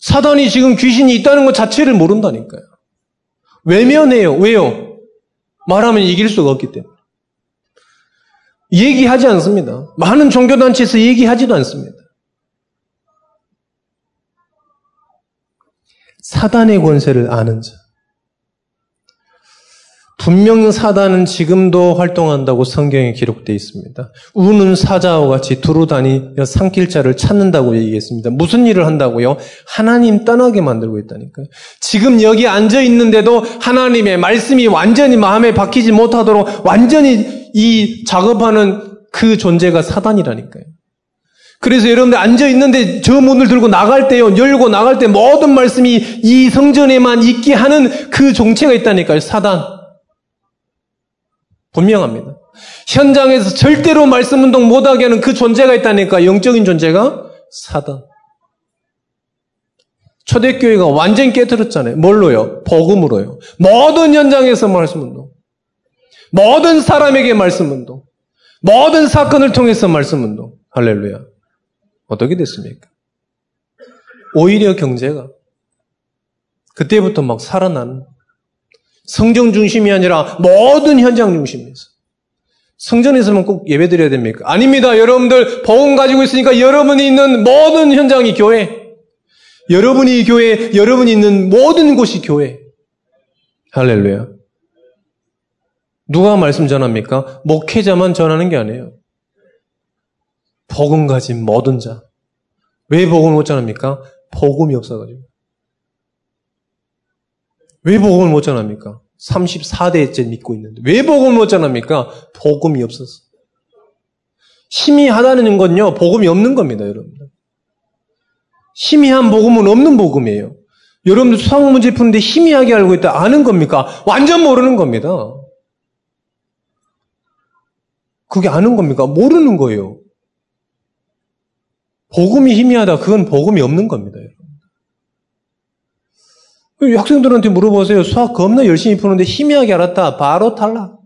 사단이 지금 귀신이 있다는 것 자체를 모른다니까요. 외면해요. 왜요? 말하면 이길 수가 없기 때문에. 얘기하지 않습니다. 많은 종교단체에서 얘기하지도 않습니다. 사단의 권세를 아는 자. 분명 사단은 지금도 활동한다고 성경에 기록되어 있습니다. 우는 사자와 같이 두루다니며 산길자를 찾는다고 얘기했습니다. 무슨 일을 한다고요? 하나님 떠나게 만들고 있다니까요. 지금 여기 앉아 있는데도 하나님의 말씀이 완전히 마음에 박히지 못하도록 완전히 이 작업하는 그 존재가 사단이라니까요. 그래서 여러분들 앉아있는데 저 문을 들고 나갈 때요, 열고 나갈 때 모든 말씀이 이 성전에만 있게 하는 그 정체가 있다니까요, 사단. 분명합니다. 현장에서 절대로 말씀 운동 못하게 하는 그 존재가 있다니까요, 영적인 존재가 사단. 초대교회가 완전히 깨뜨렸잖아요. 뭘로요? 복음으로요. 모든 현장에서 말씀 운동. 모든 사람에게 말씀 운동. 모든 사건을 통해서 말씀 운동. 할렐루야. 어떻게 됐습니까? 오히려 경제가 그때부터 막 살아나는, 성경 중심이 아니라 모든 현장 중심에서. 성전에서만 꼭 예배드려야 됩니까? 아닙니다. 여러분들 복음 가지고 있으니까 여러분이 있는 모든 현장이 교회, 여러분이 교회, 여러분이 있는 모든 곳이 교회. 할렐루야. 누가 말씀 전합니까? 목회자만 전하는 게 아니에요. 복음 가진 모든 자. 왜 복음을 못 전합니까? 복음이 없어가지고. 왜 복음을 못 전합니까? 34대째 믿고 있는데. 왜 복음을 못 전합니까? 복음이 없어서. 희미하다는 건요, 복음이 없는 겁니다, 여러분들. 희미한 복음은 없는 복음이에요. 여러분들 수학문제 푸는데 희미하게 알고 있다, 아는 겁니까? 완전 모르는 겁니다. 그게 아는 겁니까? 모르는 거예요. 복음이 희미하다. 그건 복음이 없는 겁니다. 여러분. 학생들한테 물어보세요. 수학 겁나 열심히 푸는데 희미하게 알았다. 바로 탈락.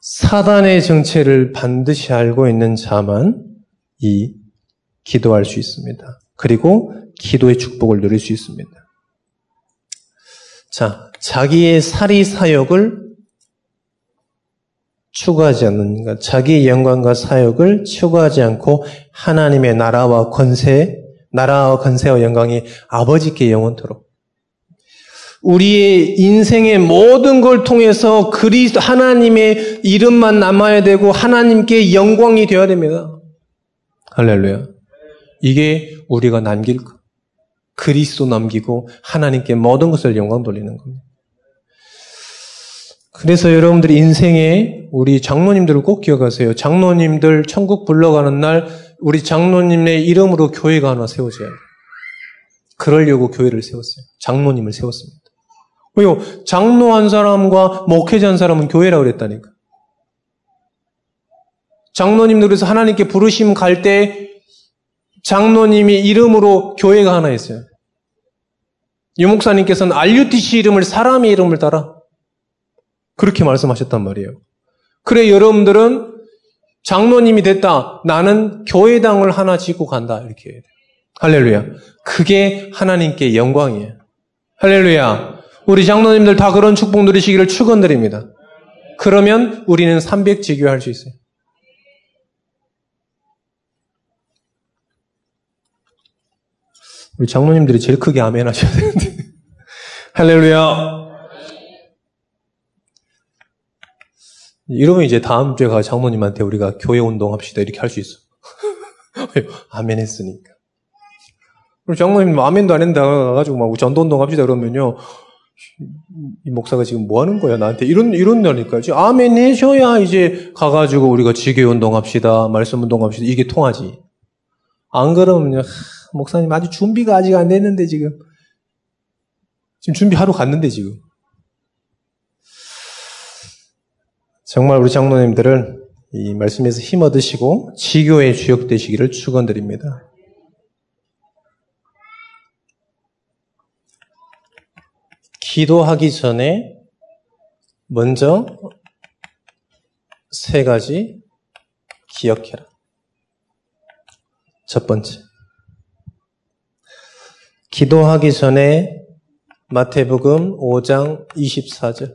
사단의 정체를 반드시 알고 있는 자만 이 기도할 수 있습니다. 그리고 기도의 축복을 누릴 수 있습니다. 자, 자기의 사리 사역을 추구하지 않는 것, 자기 영광과 사역을 추구하지 않고 하나님의 나라와 권세와 영광이 아버지께 영원토록. 우리의 인생의 모든 걸 통해서 그리스도 하나님의 이름만 남아야 되고 하나님께 영광이 되어야 됩니다. 할렐루야. 이게 우리가 남길 것, 그리스도 남기고 하나님께 모든 것을 영광 돌리는 겁니다. 그래서 여러분들이 인생에 우리 장로님들을 꼭 기억하세요. 장로님들 천국 불러가는 날 우리 장로님의 이름으로 교회가 하나 세워져야 돼요. 그러려고 교회를 세웠어요. 장로님을 세웠습니다. 왜요? 장로 한 사람과 목회자 한 사람은 교회라고 그랬다니까. 장로님들 그래서 하나님께 부르심 갈 때 장로님의 이름으로 교회가 하나 있어요. 유목사님께서는 RUTC 이름을 사람의 이름을 따라 그렇게 말씀하셨단 말이에요. 그래 여러분들은 장로님이 됐다. 나는 교회당을 하나 짓고 간다. 이렇게 해야 돼요. 할렐루야. 그게 하나님께 영광이에요. 할렐루야. 우리 장로님들 다 그런 축복 누리시기를 축원드립니다. 그러면 우리는 300지교 할 수 있어요. 우리 장로님들이 제일 크게 아멘 하셔야 되는데. 할렐루야. 이러면 이제 다음 주에 가 장모님한테 우리가 교회 운동합시다 이렇게 할 수 있어. 아멘 했으니까. 그럼 장모님 아멘도 안 했는데 가가지고 막 전도 운동합시다 그러면요, 이 목사가 지금 뭐 하는 거야, 나한테. 이런다니까요. 아멘 해셔야 이제 가가지고 우리가 지계 운동합시다. 말씀 운동합시다. 이게 통하지. 안 그러면, 목사님 아주 준비가 아직 안 됐는데 지금. 지금 준비하러 갔는데 지금. 정말 우리 장로님들은 이 말씀에서 힘 얻으시고 지교의 주역 되시기를 축원드립니다. 기도하기 전에 먼저 세 가지 기억해라. 첫 번째, 기도하기 전에 마태복음 5장 24절.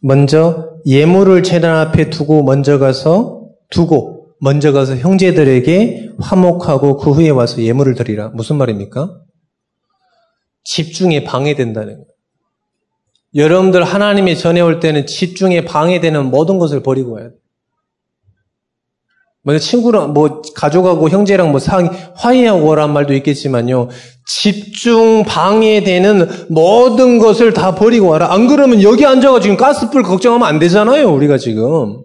먼저 예물을 제단 앞에 두고 먼저 가서 형제들에게 화목하고 그 후에 와서 예물을 드리라. 무슨 말입니까? 집중에 방해된다는 거예요. 여러분들 하나님이 전해올 때는 집중에 방해되는 모든 것을 버리고 와야 돼요. 먼저 친구랑 가족하고 형제랑 화해하고 오란 말도 있겠지만요. 집중 방해되는 모든 것을 다 버리고 와라. 안 그러면 여기 앉아가 지금 가스불 걱정하면 안 되잖아요. 우리가 지금.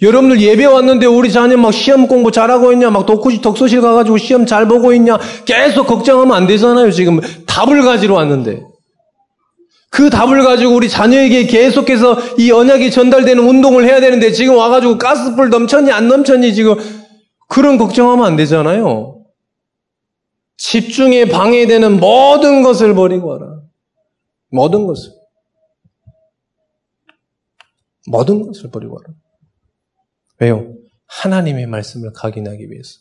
여러분들 예배 왔는데 우리 자녀 시험 공부 잘하고 있냐, 독서실 가가지고 시험 잘 보고 있냐, 계속 걱정하면 안 되잖아요. 지금 답을 가지러 왔는데. 그 답을 가지고 우리 자녀에게 계속해서 이 언약이 전달되는 운동을 해야 되는데 지금 와가지고 가스불 넘쳤니 안 넘쳤니 지금 그런 걱정하면 안 되잖아요. 집중에 방해되는 모든 것을 버리고 와라. 모든 것을. 모든 것을 버리고 와라. 왜요? 하나님의 말씀을 각인하기 위해서.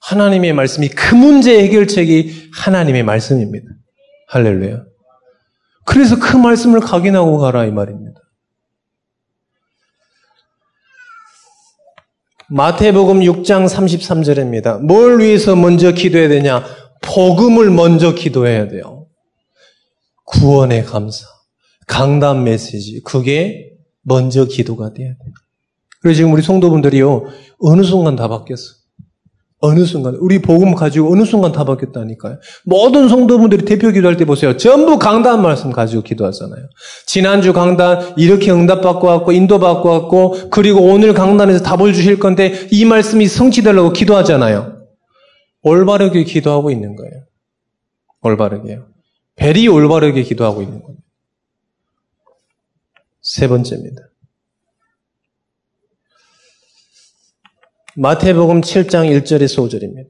하나님의 말씀이 그 문제의 해결책이 하나님의 말씀입니다. 할렐루야. 그래서 그 말씀을 각인하고 가라 이 말입니다. 마태복음 6장 33절입니다. 뭘 위해서 먼저 기도해야 되냐? 복음을 먼저 기도해야 돼요. 구원의 감사, 강단 메시지, 그게 먼저 기도가 돼야 돼요. 그래서 지금 우리 성도분들이요, 어느 순간 다 바뀌었어. 어느 순간 우리 복음 가지고 어느 순간 다 바뀌었다니까요. 모든 성도분들이 대표 기도할 때 보세요. 전부 강단 말씀 가지고 기도하잖아요. 지난주 강단 이렇게 응답받고 왔고 인도받고 왔고 그리고 오늘 강단에서 답을 주실 건데 이 말씀이 성취되려고 기도하잖아요. 올바르게 기도하고 있는 거예요. 올바르게요. 베리 올바르게 기도하고 있는 거예요. 세 번째입니다. 마태복음 7장 1절에서 5절입니다.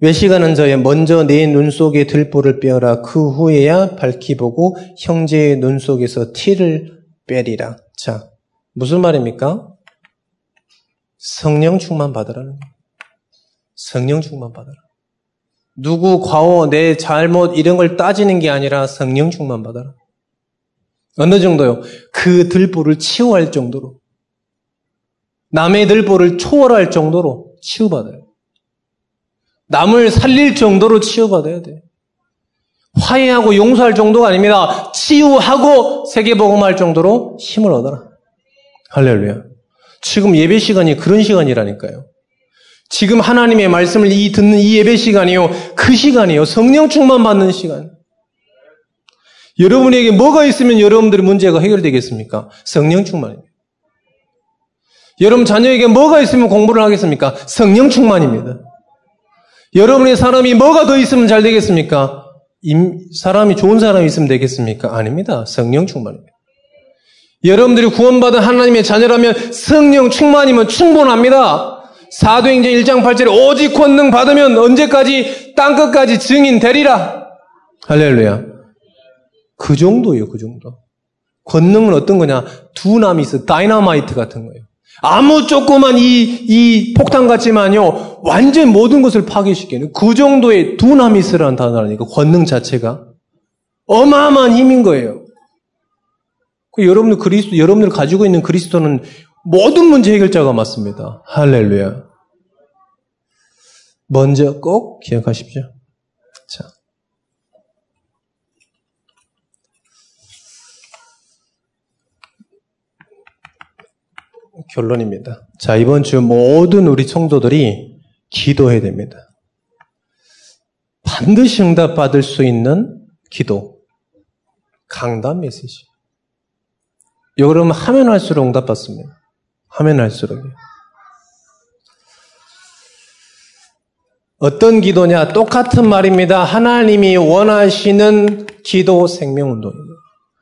외식하는 자여 먼저 내 눈 속에 들보를 빼어라. 그 후에야 밝히 보고 형제의 눈 속에서 티를 빼리라. 자, 무슨 말입니까? 성령 충만 받으라는 거예요. 성령 충만 받으라. 누구 과오, 내 잘못 이런 걸 따지는 게 아니라 성령 충만 받아라. 어느 정도요? 그 들보를 치유할 정도로. 남의 들보를 초월할 정도로 치유받아요. 남을 살릴 정도로 치유받아야 돼요. 화해하고 용서할 정도가 아닙니다. 치유하고 세계복음할 정도로 힘을 얻어라. 할렐루야. 지금 예배 시간이 그런 시간이라니까요. 지금 하나님의 말씀을 듣는 이 예배 시간이요. 그 시간이요. 성령 충만 받는 시간. 여러분에게 뭐가 있으면 여러분들의 문제가 해결되겠습니까? 성령 충만입니다. 여러분 자녀에게 뭐가 있으면 공부를 하겠습니까? 성령 충만입니다. 여러분의 사람이 뭐가 더 있으면 잘 되겠습니까? 사람이 좋은 사람이 있으면 되겠습니까? 아닙니다. 성령 충만입니다. 여러분들이 구원받은 하나님의 자녀라면 성령 충만이면 충분합니다. 사도행전 1장 8절에 오직 권능 받으면 언제까지 땅끝까지 증인 되리라. 할렐루야. 그 정도예요. 그 정도. 권능은 어떤 거냐? 두나미스, 다이너마이트 같은 거예요. 아무 조그만 이 폭탄 같지만요, 완전 모든 것을 파괴시키는 그 정도의 두나미스라는 단어라니까, 권능 자체가. 어마어마한 힘인 거예요. 여러분들 여러분들 가지고 있는 그리스도는 모든 문제 해결자가 맞습니다. 할렐루야. 먼저 꼭 기억하십시오. 자. 결론입니다. 자, 이번 주 모든 우리 성도들이 기도해야 됩니다. 반드시 응답받을 수 있는 기도, 강단 메시지. 여러분 하면 할수록 응답받습니다. 하면 할수록요. 어떤 기도냐? 똑같은 말입니다. 하나님이 원하시는 기도 생명운동입니다.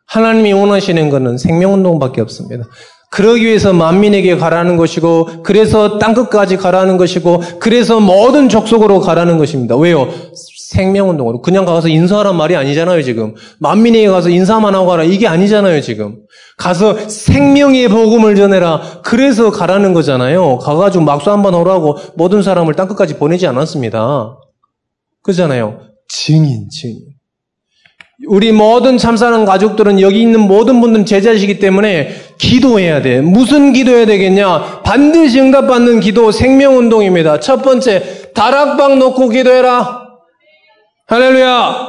하나님이 원하시는 것은 생명운동밖에 없습니다. 그러기 위해서 만민에게 가라는 것이고, 그래서 땅끝까지 가라는 것이고, 그래서 모든 족속으로 가라는 것입니다. 왜요? 생명운동으로. 그냥 가서 인사하란 말이 아니잖아요, 지금. 만민에게 가서 인사만 하고 가라. 이게 아니잖아요, 지금. 가서 생명의 복음을 전해라. 그래서 가라는 거잖아요. 가가지고 막수 한번 오라고 모든 사람을 땅끝까지 보내지 않았습니다. 그러잖아요. 증인. 우리 모든 참사랑 가족들은 여기 있는 모든 분들은 제자이시기 때문에 기도해야 돼. 무슨 기도해야 되겠냐? 반드시 응답받는 기도 생명운동입니다. 첫 번째, 다락방 놓고 기도해라. 할렐루야.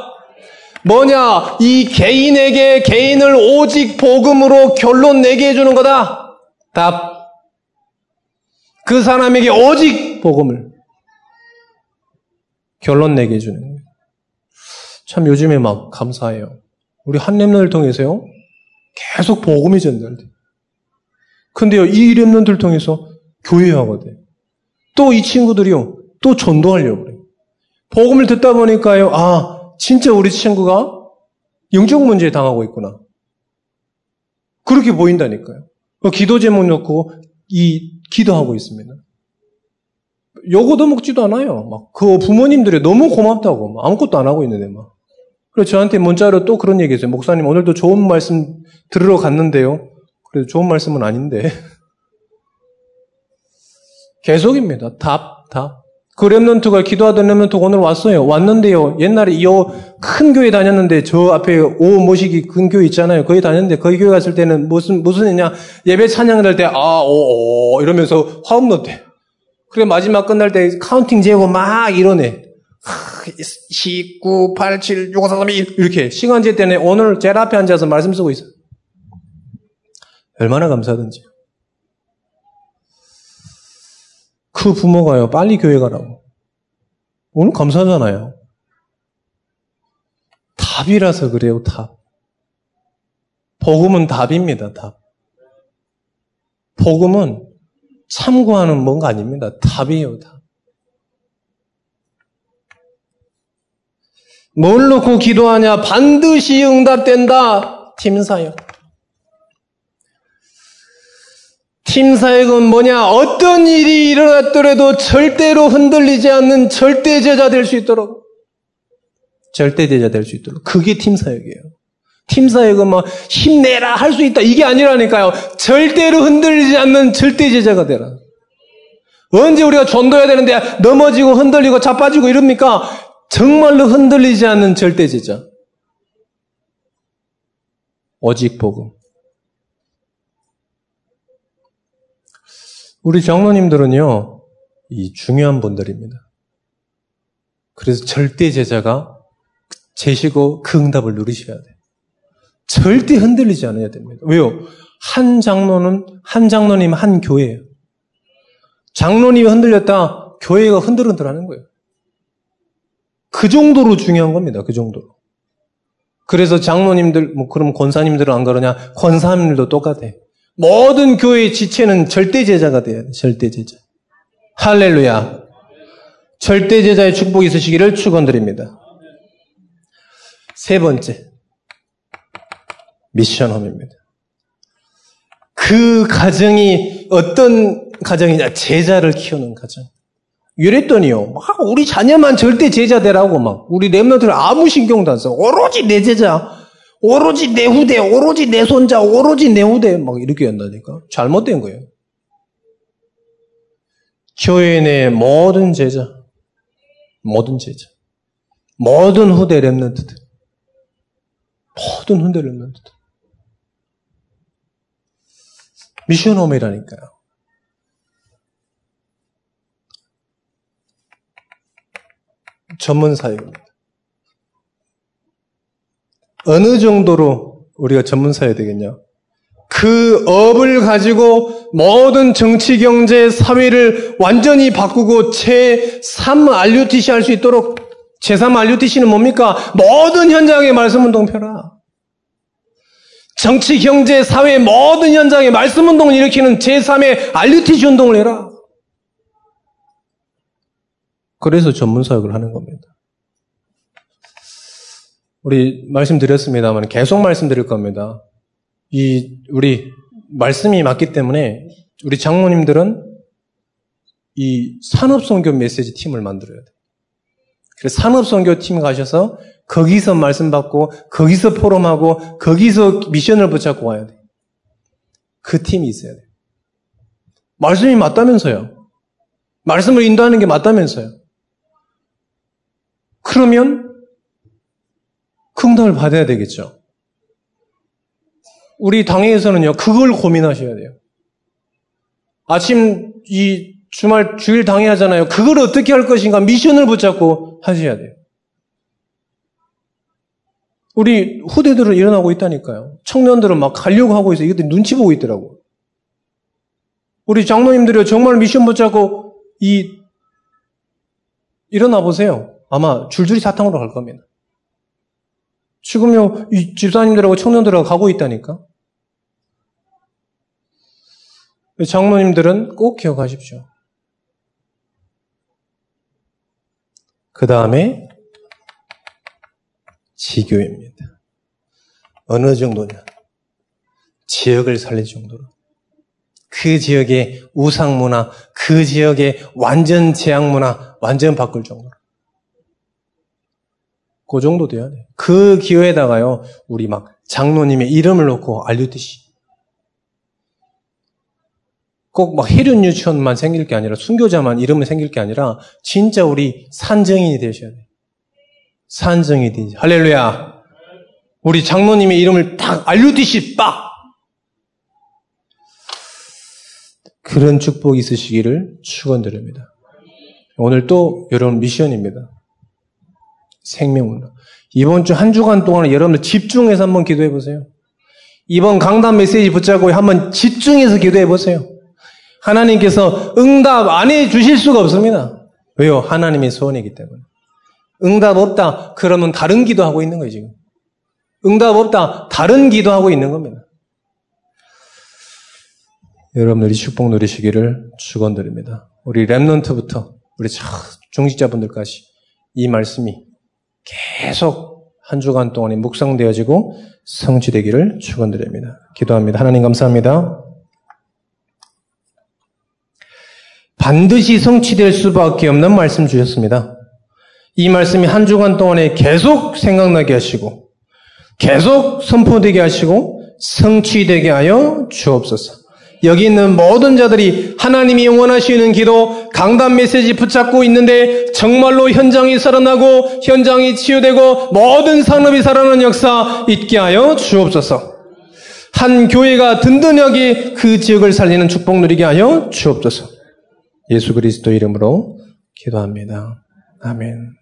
뭐냐? 이 개인에게 개인을 오직 복음으로 결론 내게 해주는 거다. 답. 그 사람에게 오직 복음을 결론 내게 해주는 거예요. 참 요즘에 막 감사해요. 우리 한 렘넌트를 통해서요. 계속 복음이 전달돼요. 근데요, 이 렘넌트를 통해서 교회하고 돼. 또 이 친구들이요, 또 전도하려고 그래요. 복음을 듣다 보니까요, 아, 진짜 우리 친구가 영적 문제에 당하고 있구나. 그렇게 보인다니까요. 기도 제목 놓고 이 기도하고 있습니다. 요거도 먹지도 않아요. 막 그 부모님들이 너무 고맙다고 막 아무것도 안 하고 있는데 막. 그래서 저한테 문자로 또 그런 얘기했어요. 목사님, 오늘도 좋은 말씀 들으러 갔는데요. 그래도 좋은 말씀은 아닌데. 계속입니다. 답. 그 렘넌트가 기도하던 렘넌트가 오늘 왔어요. 왔는데요. 옛날에 이 큰 교회 다녔는데 저 앞에 오 모시기 큰 교회 있잖아요. 거기 다녔는데 거기 교회 갔을 때는 무슨 했냐. 예배 찬양을 할 때 오 이러면서 화음 넣대. 그래 마지막 끝날 때 카운팅 재고 막 이러네. 19, 8, 7, 6, 5, 4, 3, 2 이렇게 시간제 때문에 오늘 제일 앞에 앉아서 말씀 쓰고 있어요. 얼마나 감사하든지. 그 부모가요. 빨리 교회 가라고. 오늘 감사하잖아요. 답이라서 그래요. 답. 복음은 답입니다. 답. 복음은 참고하는 뭔가 아닙니다. 답이에요, 답. 뭘 놓고 기도하냐? 반드시 응답된다. 팀사역. 팀사역은 뭐냐? 어떤 일이 일어났더라도 절대로 흔들리지 않는 절대 제자 될 수 있도록. 절대 제자 될 수 있도록. 그게 팀사역이에요. 팀사역은 막 힘내라 할 수 있다 이게 아니라니까요. 절대로 흔들리지 않는 절대 제자가 되라. 언제 우리가 전도해야 되는데 넘어지고 흔들리고 자빠지고 이럽니까? 정말로 흔들리지 않는 절대 제자. 오직 복음. 우리 장로님들은요, 이 중요한 분들입니다. 그래서 절대 제자가 제시고 그 응답을 누리셔야 돼요. 절대 흔들리지 않아야 됩니다. 왜요? 한 장로님 한 교회예요. 장로님이 흔들렸다, 교회가 흔들흔들하는 거예요. 그 정도로 중요한 겁니다. 그 정도로. 그래서 장로님들, 그럼 권사님들은 안 그러냐? 권사님들도 똑같아. 모든 교회의 지체는 절대 제자가 돼야 돼. 절대 제자. 할렐루야. 절대 제자의 축복이 있으시기를 축원드립니다. 세 번째. 미션홈입니다. 그 가정이 어떤 가정이냐? 제자를 키우는 가정. 이랬더니요, 막 우리 자녀만 절대 제자 되라고 막 우리 렘넌트를 아무 신경도 안 써. 오로지 내 제자, 오로지 내 후대, 오로지 내 손자, 오로지 내 후대 막 이렇게 한다니까. 잘못된 거예요. 교회 내 모든 제자, 모든 후대 렘넌트들, 모든 후대 렘넌트들. 미션홈이라니까요. 전문 사역입니다. 어느 정도로 우리가 전문 사역이 되겠냐? 그 업을 가지고 모든 정치, 경제, 사회를 완전히 바꾸고 제3 RUTC 할 수 있도록 제3 알류티시는 뭡니까? 모든 현장의 말씀운동 펴라. 정치, 경제, 사회 모든 현장에 말씀운동을 일으키는 제3의 알류티시 운동을 해라. 그래서 전문사역을 하는 겁니다. 우리 말씀드렸습니다만 계속 말씀드릴 겁니다. 우리 말씀이 맞기 때문에 우리 장로님들은 이 산업선교 메시지 팀을 만들어야 돼요. 그래서 산업선교 팀 가셔서 거기서 말씀 받고 거기서 포럼하고 거기서 미션을 붙잡고 와야 돼요. 그 팀이 있어야 돼요. 말씀이 맞다면서요. 말씀을 인도하는 게 맞다면서요. 그러면 그 응답을 받아야 되겠죠. 우리 당회에서는요, 그걸 고민하셔야 돼요. 아침 이 주말 주일 당회 하잖아요. 그걸 어떻게 할 것인가 미션을 붙잡고 하셔야 돼요. 우리 후대들은 일어나고 있다니까요. 청년들은 막 가려고 하고 있어요. 이것도 눈치 보고 있더라고요. 우리 장로님들이 정말 미션 붙잡고 일어나 보세요. 아마 줄줄이 사탕으로 갈 겁니다. 지금요, 이 집사님들하고 청년들하고 가고 있다니까. 장로님들은 꼭 기억하십시오. 그 다음에 지교입니다. 어느 정도냐? 지역을 살릴 정도로. 그 지역의 우상문화, 그 지역의 완전 제약문화, 완전 바꿀 정도로. 그 정도 돼야 돼요. 그 기회에다가요, 우리 막 장로님의 이름을 놓고 알류티시. 꼭 막 해륜 유치원만 생길 게 아니라 순교자만 이름을 생길 게 아니라 진짜 우리 산증인이 되셔야 돼요. 산증인이 되셔야 돼요. 할렐루야. 우리 장로님의 이름을 딱 알류티시 빡. 그런 축복이 있으시기를 축원드립니다. 오늘 또 여러분 미션입니다. 생명운동. 이번 주 한 주간 동안 여러분들 집중해서 한번 기도해 보세요. 이번 강단 메시지 붙잡고 한번 집중해서 기도해 보세요. 하나님께서 응답 안 해주실 수가 없습니다. 왜요? 하나님의 소원이기 때문에. 응답 없다. 그러면 다른 기도하고 있는 거예요, 지금. 응답 없다. 다른 기도하고 있는 겁니다. 여러분들이 축복 누리시기를 축원드립니다. 우리 렘넌트부터 우리 중직자분들까지 이 말씀이 계속 한 주간 동안에 묵상되어지고 성취되기를 축원드립니다. 기도합니다. 하나님 감사합니다. 반드시 성취될 수밖에 없는 말씀 주셨습니다. 이 말씀이 한 주간 동안에 계속 생각나게 하시고 계속 선포되게 하시고 성취되게 하여 주옵소서. 여기 있는 모든 자들이 하나님이 원하시는 기도, 강단 메시지 붙잡고 있는데 정말로 현장이 살아나고 현장이 치유되고 모든 산업이 살아나는 역사 있게 하여 주옵소서. 한 교회가 든든하게 그 지역을 살리는 축복 누리게 하여 주옵소서. 예수 그리스도 이름으로 기도합니다. 아멘.